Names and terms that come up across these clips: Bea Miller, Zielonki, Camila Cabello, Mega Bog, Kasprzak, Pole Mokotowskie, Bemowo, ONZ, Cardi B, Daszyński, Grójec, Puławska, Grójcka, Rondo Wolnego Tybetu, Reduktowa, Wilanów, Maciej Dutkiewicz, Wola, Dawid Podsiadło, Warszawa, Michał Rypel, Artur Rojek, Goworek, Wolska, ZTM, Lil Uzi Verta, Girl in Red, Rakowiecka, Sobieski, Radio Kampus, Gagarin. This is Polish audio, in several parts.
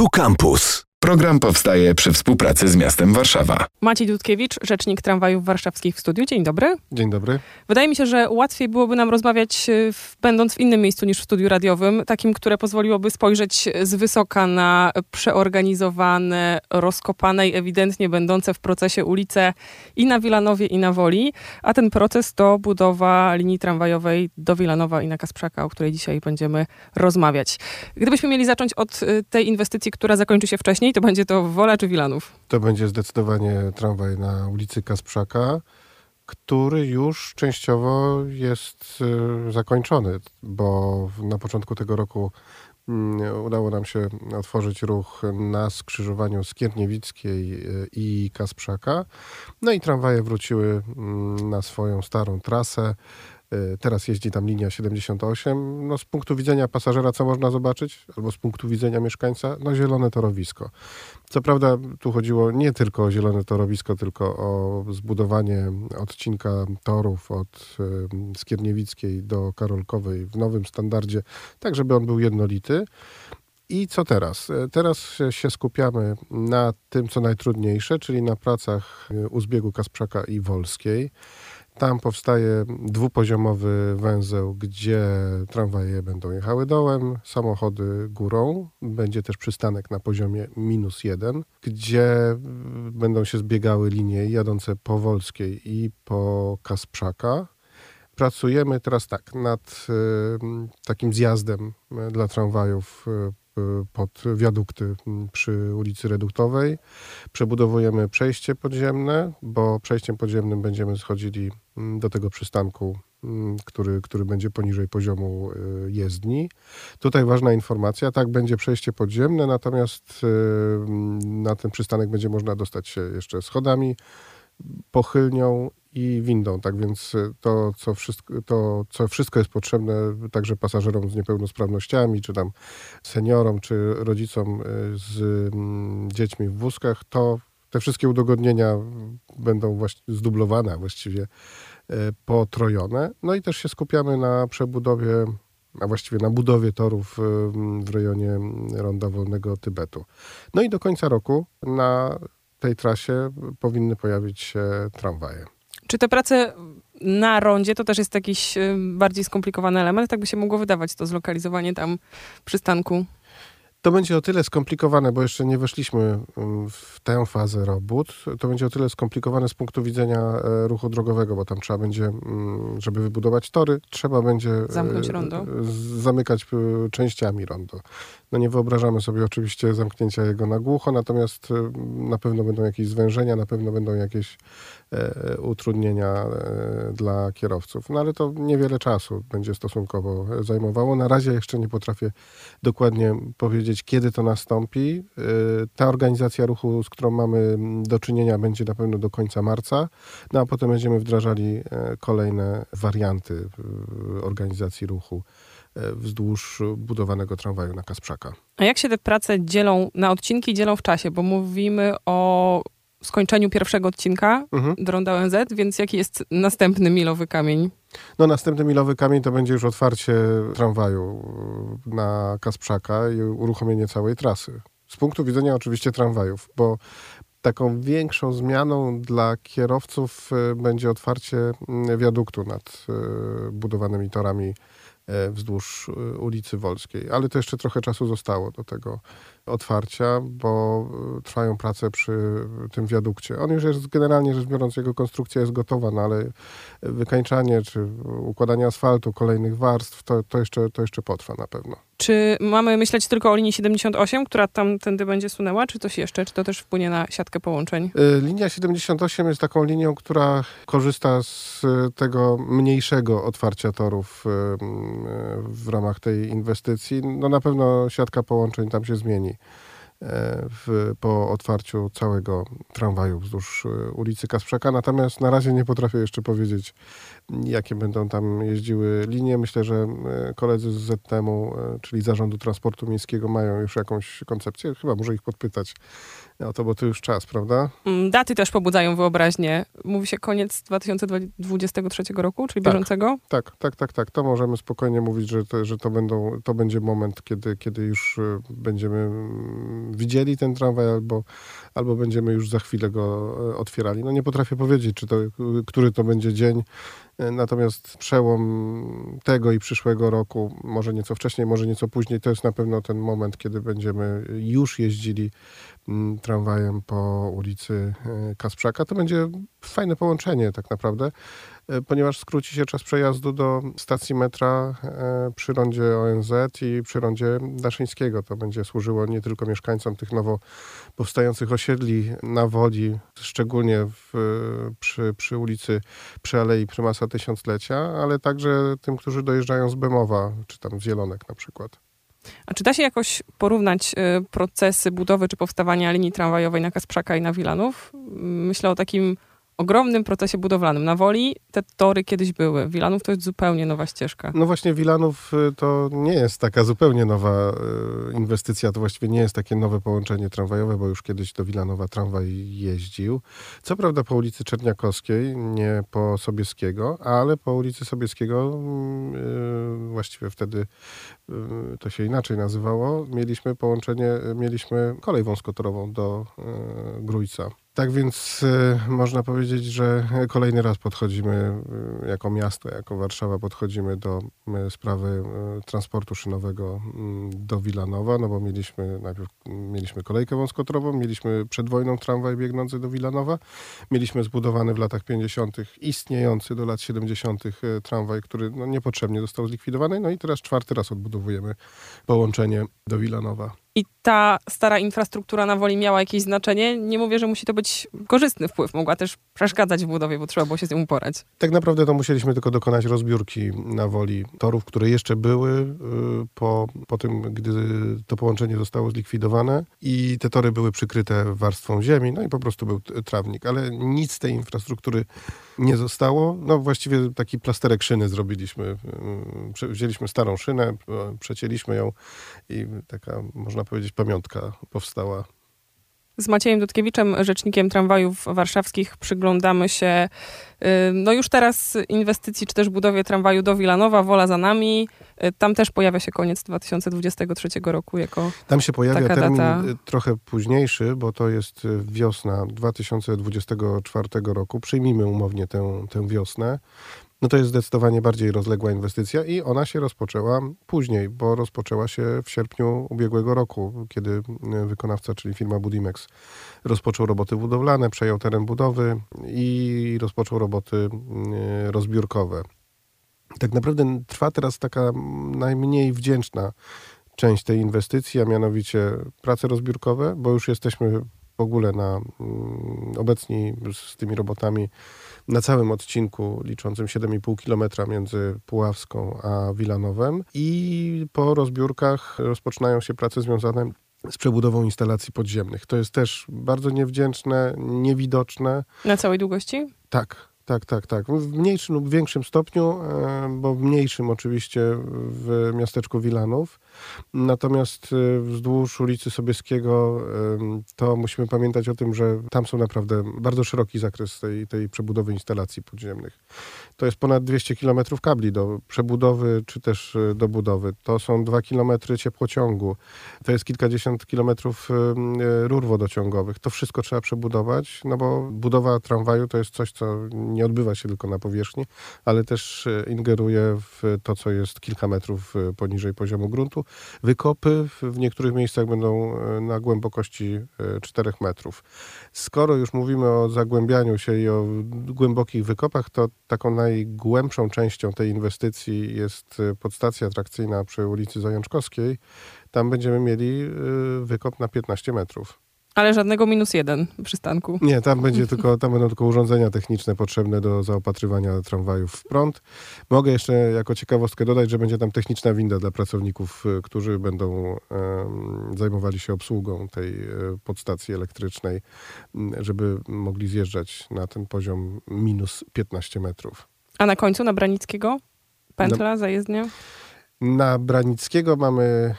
Tu Kampus. Program powstaje przy współpracy z miastem Warszawa. Maciej Dutkiewicz, rzecznik tramwajów warszawskich w studiu. Dzień dobry. Dzień dobry. Wydaje mi się, że łatwiej byłoby nam rozmawiać będąc w innym miejscu niż w studiu radiowym, takim, które pozwoliłoby spojrzeć z wysoka na przeorganizowane, rozkopane i ewidentnie będące w procesie ulice i na Wilanowie, i na Woli. A ten proces to budowa linii tramwajowej do Wilanowa i na Kasprzaka, o której dzisiaj będziemy rozmawiać. Gdybyśmy mieli zacząć od tej inwestycji, która zakończy się wcześniej, to będzie to Wola czy Wilanów? To będzie zdecydowanie tramwaj na ulicy Kasprzaka, który już częściowo jest zakończony, bo na początku tego roku udało nam się otworzyć ruch na skrzyżowaniu Skierniewickiej i Kasprzaka. No i tramwaje wróciły na swoją starą trasę. Teraz jeździ tam linia 78. No, z punktu widzenia pasażera co można zobaczyć? Albo z punktu widzenia mieszkańca? No, zielone torowisko. Co prawda tu chodziło nie tylko o zielone torowisko, tylko o zbudowanie odcinka torów od Skierniewickiej do Karolkowej w nowym standardzie, tak żeby on był jednolity. I co teraz? Teraz się skupiamy na tym, co najtrudniejsze, czyli na pracach u zbiegu Kasprzaka i Wolskiej. Tam powstaje dwupoziomowy węzeł, gdzie tramwaje będą jechały dołem, samochody górą. Będzie też przystanek na poziomie -1, gdzie będą się zbiegały linie jadące po Wolskiej i po Kasprzaka. Pracujemy teraz tak nad takim zjazdem dla tramwajów pod wiadukty przy ulicy Reduktowej. Przebudowujemy przejście podziemne, bo przejściem podziemnym będziemy schodzili do tego przystanku, który będzie poniżej poziomu jezdni. Tutaj ważna informacja, tak, będzie przejście podziemne, natomiast na ten przystanek będzie można dostać się jeszcze schodami, pochylnią i windą, tak więc to, co wszystko jest potrzebne także pasażerom z niepełnosprawnościami, czy tam seniorom, czy rodzicom z dziećmi w wózkach, to te wszystkie udogodnienia będą zdublowane, właściwie potrojone. No i też się skupiamy na przebudowie, a właściwie na budowie torów w rejonie Ronda Wolnego Tybetu. No i do końca roku na tej trasie powinny pojawić się tramwaje. Czy te prace na rondzie to też jest jakiś bardziej skomplikowany element? Tak by się mogło wydawać, to zlokalizowanie tam przystanku. To będzie o tyle skomplikowane, bo jeszcze nie weszliśmy w tę fazę robót. To będzie o tyle skomplikowane z punktu widzenia ruchu drogowego, bo tam trzeba będzie, żeby wybudować tory, trzeba będzie zamknąć rondo. Zamykać częściami rondo. No nie wyobrażamy sobie oczywiście zamknięcia jego na głucho, natomiast na pewno będą jakieś zwężenia, na pewno będą jakieś utrudnienia dla kierowców. No ale to niewiele czasu będzie stosunkowo zajmowało. Na razie jeszcze nie potrafię dokładnie powiedzieć, kiedy to nastąpi. Ta organizacja ruchu, z którą mamy do czynienia, będzie na pewno do końca marca, no a potem będziemy wdrażali kolejne warianty organizacji ruchu wzdłuż budowanego tramwaju na Kasprzaka. A jak się te prace dzielą na odcinki, dzielą w czasie? Bo mówimy o skończeniu pierwszego odcinka do ronda ONZ, więc jaki jest następny milowy kamień? No, następny milowy kamień to będzie już otwarcie tramwaju na Kasprzaka i uruchomienie całej trasy. Z punktu widzenia oczywiście tramwajów, bo taką większą zmianą dla kierowców będzie otwarcie wiaduktu nad budowanymi torami wzdłuż ulicy Wolskiej. Ale to jeszcze trochę czasu zostało do tego otwarcia, bo trwają prace przy tym wiadukcie. On już jest, generalnie rzecz biorąc, jego konstrukcja jest gotowa, no ale wykańczanie czy układanie asfaltu, kolejnych warstw, to jeszcze potrwa na pewno. Czy mamy myśleć tylko o linii 78, która tamtędy będzie sunęła, czy coś jeszcze? Czy to też wpłynie na siatkę połączeń? Linia 78 jest taką linią, która korzysta z tego mniejszego otwarcia torów w ramach tej inwestycji. No na pewno siatka połączeń tam się zmieni po otwarciu całego tramwaju wzdłuż ulicy Kasprzaka. Natomiast na razie nie potrafię jeszcze powiedzieć, jakie będą tam jeździły linie. Myślę, że koledzy z ZTM-u, czyli Zarządu Transportu Miejskiego, mają już jakąś koncepcję. Chyba może ich podpytać o to, bo to już czas, prawda? Daty też pobudzają wyobraźnię. Mówi się koniec 2023 roku, czyli tak, bieżącego? Tak. To możemy spokojnie mówić, że to będzie moment, kiedy już będziemy widzieli ten tramwaj albo będziemy już za chwilę go otwierali. No nie potrafię powiedzieć, który to będzie dzień. Natomiast przełom tego i przyszłego roku, może nieco wcześniej, może nieco później, to jest na pewno ten moment, kiedy będziemy już jeździli tramwajem po ulicy Kasprzaka. To będzie fajne połączenie tak naprawdę, ponieważ skróci się czas przejazdu do stacji metra przy rondzie ONZ i przy rondzie Daszyńskiego. To będzie służyło nie tylko mieszkańcom tych nowo powstających osiedli na Woli, szczególnie przy ulicy, przy Alei Prymasa Tysiąclecia, ale także tym, którzy dojeżdżają z Bemowa, czy tam z Zielonek na przykład. A czy da się jakoś porównać procesy budowy czy powstawania linii tramwajowej na Kasprzaka i na Wilanów? Myślę o takim ogromnym procesie budowlanym. Na Woli te tory kiedyś były. Wilanów to jest zupełnie nowa ścieżka. No właśnie, Wilanów to nie jest taka zupełnie nowa inwestycja. To właściwie nie jest takie nowe połączenie tramwajowe, bo już kiedyś do Wilanowa tramwaj jeździł. Co prawda po ulicy Czerniakowskiej, nie po Sobieskiego, ale po ulicy Sobieskiego, właściwie wtedy to się inaczej nazywało, mieliśmy połączenie, mieliśmy kolej wąskotorową do Grójca. Tak więc można powiedzieć, że kolejny raz podchodzimy jako miasto, jako Warszawa podchodzimy do sprawy transportu szynowego do Wilanowa, no bo najpierw mieliśmy kolejkę wąskotorową, mieliśmy przed wojną tramwaj biegnący do Wilanowa, mieliśmy zbudowany w latach 50. istniejący do lat 70. tramwaj, który niepotrzebnie został zlikwidowany, no i teraz czwarty raz odbudowujemy połączenie do Wilanowa. I ta stara infrastruktura na Woli miała jakieś znaczenie? Nie mówię, że musi to być korzystny wpływ. Mogła też przeszkadzać w budowie, bo trzeba było się z nią uporać. Tak naprawdę to musieliśmy tylko dokonać rozbiórki na Woli torów, które jeszcze były po tym, gdy to połączenie zostało zlikwidowane i te tory były przykryte warstwą ziemi, no i po prostu był trawnik, ale nic z tej infrastruktury nie zostało. No właściwie taki plasterek szyny zrobiliśmy. Wzięliśmy starą szynę, przecięliśmy ją i taka, można powiedzieć, pamiątka powstała. Z Maciejem Dutkiewiczem, rzecznikiem tramwajów warszawskich, przyglądamy się już teraz inwestycji, czy też budowie tramwaju do Wilanowa. Wola za nami. Tam też pojawia się koniec 2023 roku jako tam się pojawia taka termin data trochę późniejszy, bo to jest wiosna 2024 roku. Przyjmijmy umownie tę wiosnę. No to jest zdecydowanie bardziej rozległa inwestycja i ona się rozpoczęła później, bo rozpoczęła się w sierpniu ubiegłego roku, kiedy wykonawca, czyli firma Budimex, rozpoczął roboty budowlane, przejął teren budowy i rozpoczął roboty rozbiórkowe. Tak naprawdę trwa teraz taka najmniej wdzięczna część tej inwestycji, a mianowicie prace rozbiórkowe, bo już jesteśmy w ogóle obecni z tymi robotami na całym odcinku liczącym 7,5 km między Puławską a Wilanowem i po rozbiórkach rozpoczynają się prace związane z przebudową instalacji podziemnych. To jest też bardzo niewdzięczne, niewidoczne. Na całej długości? Tak. W mniejszym lub większym stopniu, bo w mniejszym oczywiście w miasteczku Wilanów. Natomiast wzdłuż ulicy Sobieskiego to musimy pamiętać o tym, że tam są naprawdę bardzo szeroki zakres tej przebudowy instalacji podziemnych. To jest ponad 200 km kabli do przebudowy czy też do budowy. To są 2 km ciepłociągu. To jest kilkadziesiąt kilometrów rur wodociągowych. To wszystko trzeba przebudować, no bo budowa tramwaju to jest coś, co nie odbywa się tylko na powierzchni, ale też ingeruje w to, co jest kilka metrów poniżej poziomu gruntu. Wykopy w niektórych miejscach będą na głębokości 4 metrów. Skoro już mówimy o zagłębianiu się i o głębokich wykopach, to taką najgłębszą częścią tej inwestycji jest podstacja trakcyjna przy ulicy Zajączkowskiej. Tam będziemy mieli wykop na 15 metrów. Ale żadnego -1 przystanku. Nie, tam będą tylko urządzenia techniczne potrzebne do zaopatrywania tramwajów w prąd. Mogę jeszcze jako ciekawostkę dodać, że będzie tam techniczna winda dla pracowników, którzy będą zajmowali się obsługą tej podstacji elektrycznej, żeby mogli zjeżdżać na ten poziom -15 metrów. A na końcu na Branickiego? Pętla, zajezdnia? Na Branickiego mamy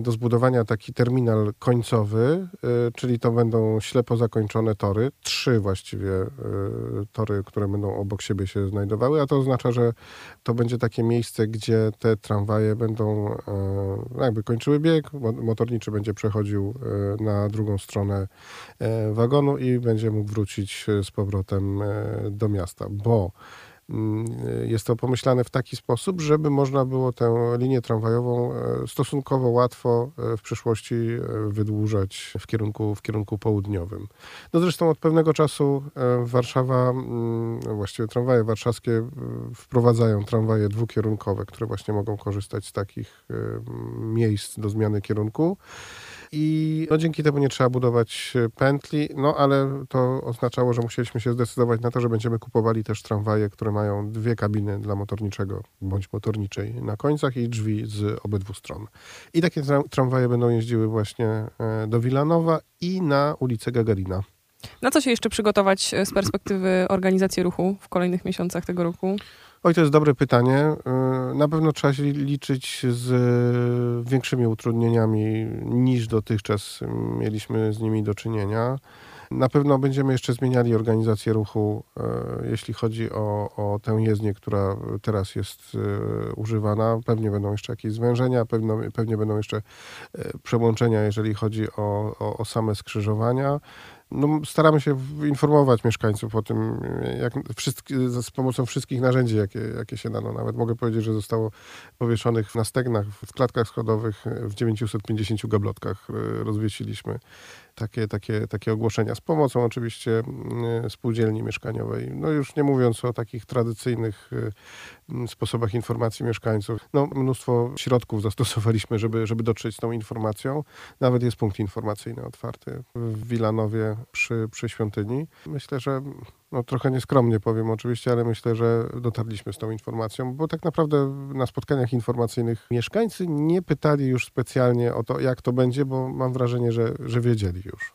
do zbudowania taki terminal końcowy, czyli to będą ślepo zakończone tory. 3 właściwie tory, które będą obok siebie się znajdowały, a to oznacza, że to będzie takie miejsce, gdzie te tramwaje będą jakby kończyły bieg, motorniczy będzie przechodził na drugą stronę wagonu i będzie mógł wrócić z powrotem do miasta, bo jest to pomyślane w taki sposób, żeby można było tę linię tramwajową stosunkowo łatwo w przyszłości wydłużać w kierunku południowym. No zresztą od pewnego czasu Warszawa, właściwie tramwaje warszawskie wprowadzają tramwaje dwukierunkowe, które właśnie mogą korzystać z takich miejsc do zmiany kierunku. I no, dzięki temu nie trzeba budować pętli, no ale to oznaczało, że musieliśmy się zdecydować na to, że będziemy kupowali też tramwaje, które mają 2 kabiny dla motorniczego bądź motorniczej na końcach i drzwi z obydwu stron. I takie tramwaje będą jeździły właśnie do Wilanowa i na ulicę Gagarina. Na co się jeszcze przygotować z perspektywy organizacji ruchu w kolejnych miesiącach tego roku? Oj, to jest dobre pytanie. Na pewno trzeba się liczyć z większymi utrudnieniami niż dotychczas mieliśmy z nimi do czynienia. Na pewno będziemy jeszcze zmieniali organizację ruchu, jeśli chodzi o tę jezdnię, która teraz jest używana. Pewnie będą jeszcze jakieś zwężenia, pewnie będą jeszcze przełączenia, jeżeli chodzi o same skrzyżowania. No, staramy się informować mieszkańców o tym, jak z pomocą wszystkich narzędzi, jakie się dano. Nawet mogę powiedzieć, że zostało powieszonych na stegnach, w klatkach schodowych, w 950 gablotkach rozwiesiliśmy takie ogłoszenia. Z pomocą oczywiście spółdzielni mieszkaniowej. No już nie mówiąc o takich tradycyjnych sposobach informacji mieszkańców. No, mnóstwo środków zastosowaliśmy, żeby dotrzeć z tą informacją. Nawet jest punkt informacyjny otwarty w Wilanowie przy świątyni. Myślę, że trochę nieskromnie powiem oczywiście, ale myślę, że dotarliśmy z tą informacją, bo tak naprawdę na spotkaniach informacyjnych mieszkańcy nie pytali już specjalnie o to, jak to będzie, bo mam wrażenie, że wiedzieli już.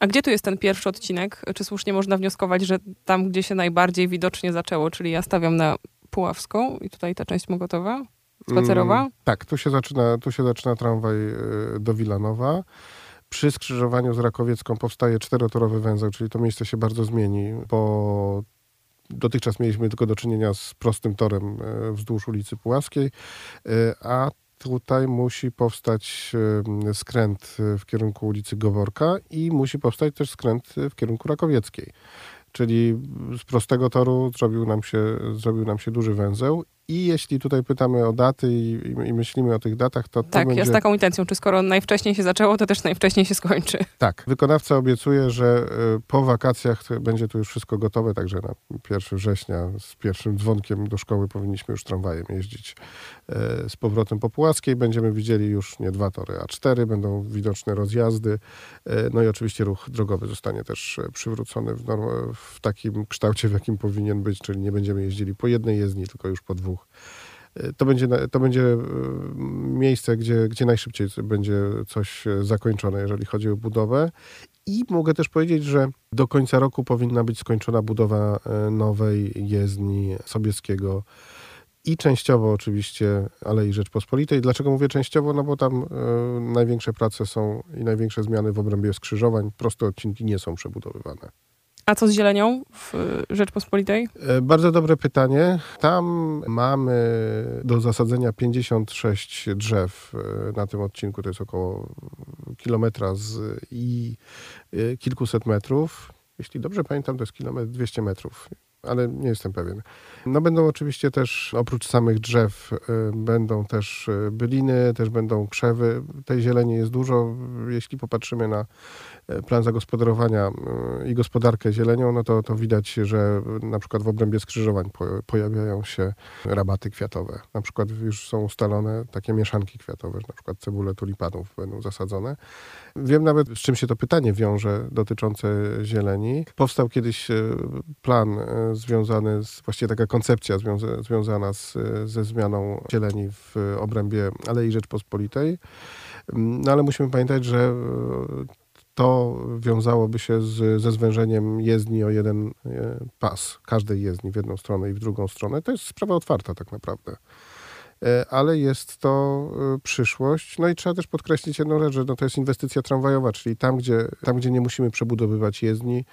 A gdzie tu jest ten pierwszy odcinek? Czy słusznie można wnioskować, że tam, gdzie się najbardziej widocznie zaczęło, czyli ja stawiam na Puławską i tutaj ta część Mokotowa, spacerowa? Tak, tu się zaczyna tramwaj do Wilanowa. Przy skrzyżowaniu z Rakowiecką powstaje 4-torowy węzeł, czyli to miejsce się bardzo zmieni, bo dotychczas mieliśmy tylko do czynienia z prostym torem wzdłuż ulicy Puławskiej, a tutaj musi powstać skręt w kierunku ulicy Goworka i musi powstać też skręt w kierunku Rakowieckiej. Czyli z prostego toru zrobił nam się duży węzeł. I jeśli tutaj pytamy o daty i myślimy o tych datach, to tak, będzie... ja z taką intencją, czy skoro najwcześniej się zaczęło, to też najwcześniej się skończy. Tak, wykonawca obiecuje, że po wakacjach będzie tu już wszystko gotowe, także na 1 września z pierwszym dzwonkiem do szkoły powinniśmy już tramwajem jeździć z powrotem po Puławskiej. Będziemy widzieli już nie 2 tory, a 4, będą widoczne rozjazdy. No i oczywiście ruch drogowy zostanie też przywrócony w takim kształcie, w jakim powinien być, czyli nie będziemy jeździli po jednej jezdni, tylko już po 2. To będzie miejsce, gdzie najszybciej będzie coś zakończone, jeżeli chodzi o budowę. I mogę też powiedzieć, że do końca roku powinna być skończona budowa nowej jezdni Sobieskiego i częściowo oczywiście Alei Rzeczpospolitej. Dlaczego mówię częściowo? No bo tam największe prace są i największe zmiany w obrębie skrzyżowań. Proste odcinki nie są przebudowywane. A co z zielenią w Rzeczpospolitej? Bardzo dobre pytanie. Tam mamy do zasadzenia 56 drzew na tym odcinku. To jest około kilometra i kilkuset metrów. Jeśli dobrze pamiętam, to jest 200 metrów. Ale nie jestem pewien. No będą oczywiście też, oprócz samych drzew, będą też byliny, też będą krzewy. Tej zieleni jest dużo. Jeśli popatrzymy na plan zagospodarowania i gospodarkę zielenią, no to widać, że na przykład w obrębie skrzyżowań pojawiają się rabaty kwiatowe. Na przykład już są ustalone takie mieszanki kwiatowe, że na przykład cebule tulipanów będą zasadzone. Wiem nawet, z czym się to pytanie wiąże dotyczące zieleni. Powstał kiedyś plan związany z, właściwie taka koncepcja związana ze zmianą zieleni w obrębie Alei Rzeczpospolitej. No ale musimy pamiętać, że To wiązałoby się ze zwężeniem jezdni o jeden pas, każdej jezdni w jedną stronę i w drugą stronę. To jest sprawa otwarta tak naprawdę. Ale jest to przyszłość. No i trzeba też podkreślić jedną rzecz, że no to jest inwestycja tramwajowa, czyli tam, gdzie nie musimy przebudowywać jezdni,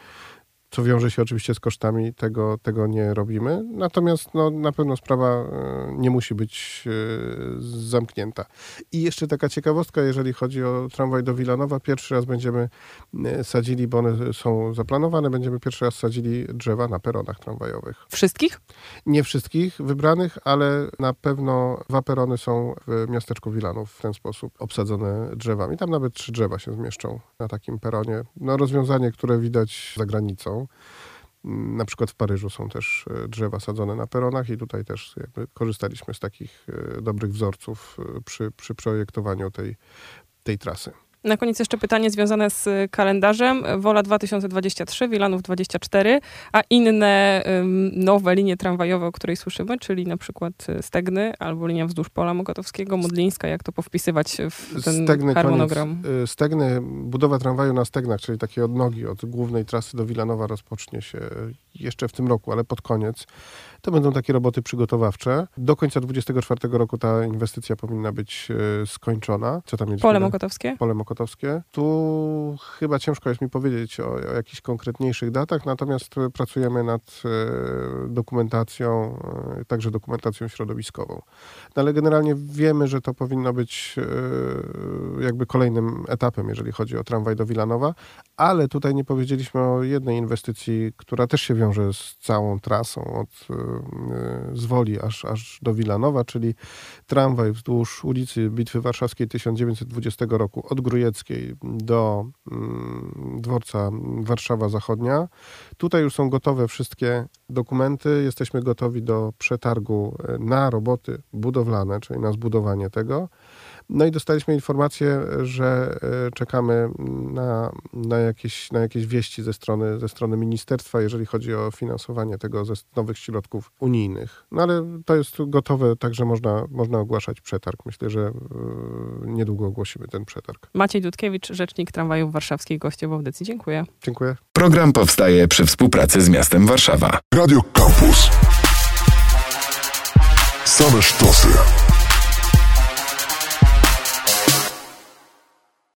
co wiąże się oczywiście z kosztami, tego nie robimy. Natomiast no, na pewno sprawa nie musi być zamknięta. I jeszcze taka ciekawostka, jeżeli chodzi o tramwaj do Wilanowa. Pierwszy raz będziemy sadzili, bo one są zaplanowane, będziemy pierwszy raz sadzili drzewa na peronach tramwajowych. Wszystkich? Nie wszystkich wybranych, ale na pewno 2 perony są w miasteczku Wilanów w ten sposób obsadzone drzewami. Tam nawet 3 drzewa się zmieszczą na takim peronie. No, rozwiązanie, które widać za granicą. Na przykład w Paryżu są też drzewa sadzone na peronach i tutaj też jakby korzystaliśmy z takich dobrych wzorców przy projektowaniu tej trasy. Na koniec jeszcze pytanie związane z kalendarzem. Wola 2023, Wilanów 24, a inne nowe linie tramwajowe, o której słyszymy, czyli na przykład Stegny albo linia wzdłuż Pola Mokotowskiego, Modlińska, jak to powpisywać w ten harmonogram? Stegny, budowa tramwaju na Stegnach, czyli takiej odnogi od głównej trasy do Wilanowa rozpocznie się jeszcze w tym roku, ale pod koniec. To będą takie roboty przygotowawcze. Do końca 2024 roku ta inwestycja powinna być skończona. Co tam jest? Pole Mokotowskie. Tu chyba ciężko jest mi powiedzieć o jakichś konkretniejszych datach, natomiast pracujemy nad dokumentacją, także dokumentacją środowiskową. No, ale generalnie wiemy, że to powinno być jakby kolejnym etapem, jeżeli chodzi o tramwaj do Wilanowa, ale tutaj nie powiedzieliśmy o jednej inwestycji, która też się wiąże z całą trasą z Woli aż do Wilanowa, czyli tramwaj wzdłuż ulicy Bitwy Warszawskiej 1920 roku od Grójeckiej do dworca Warszawa Zachodnia. Tutaj już są gotowe wszystkie dokumenty. Jesteśmy gotowi do przetargu na roboty budowlane, czyli na zbudowanie tego. No i dostaliśmy informację, że czekamy na jakieś wieści ze strony ministerstwa, jeżeli chodzi o finansowanie tego ze nowych środków unijnych. No ale to jest gotowe, także można ogłaszać przetarg. Myślę, że niedługo ogłosimy ten przetarg. Maciej Dutkiewicz, rzecznik tramwajów warszawskich, gościem w audycji. Dziękuję. Dziękuję. Program powstaje przy współpracy z miastem Warszawa. Radio Kampus. Same sztosy.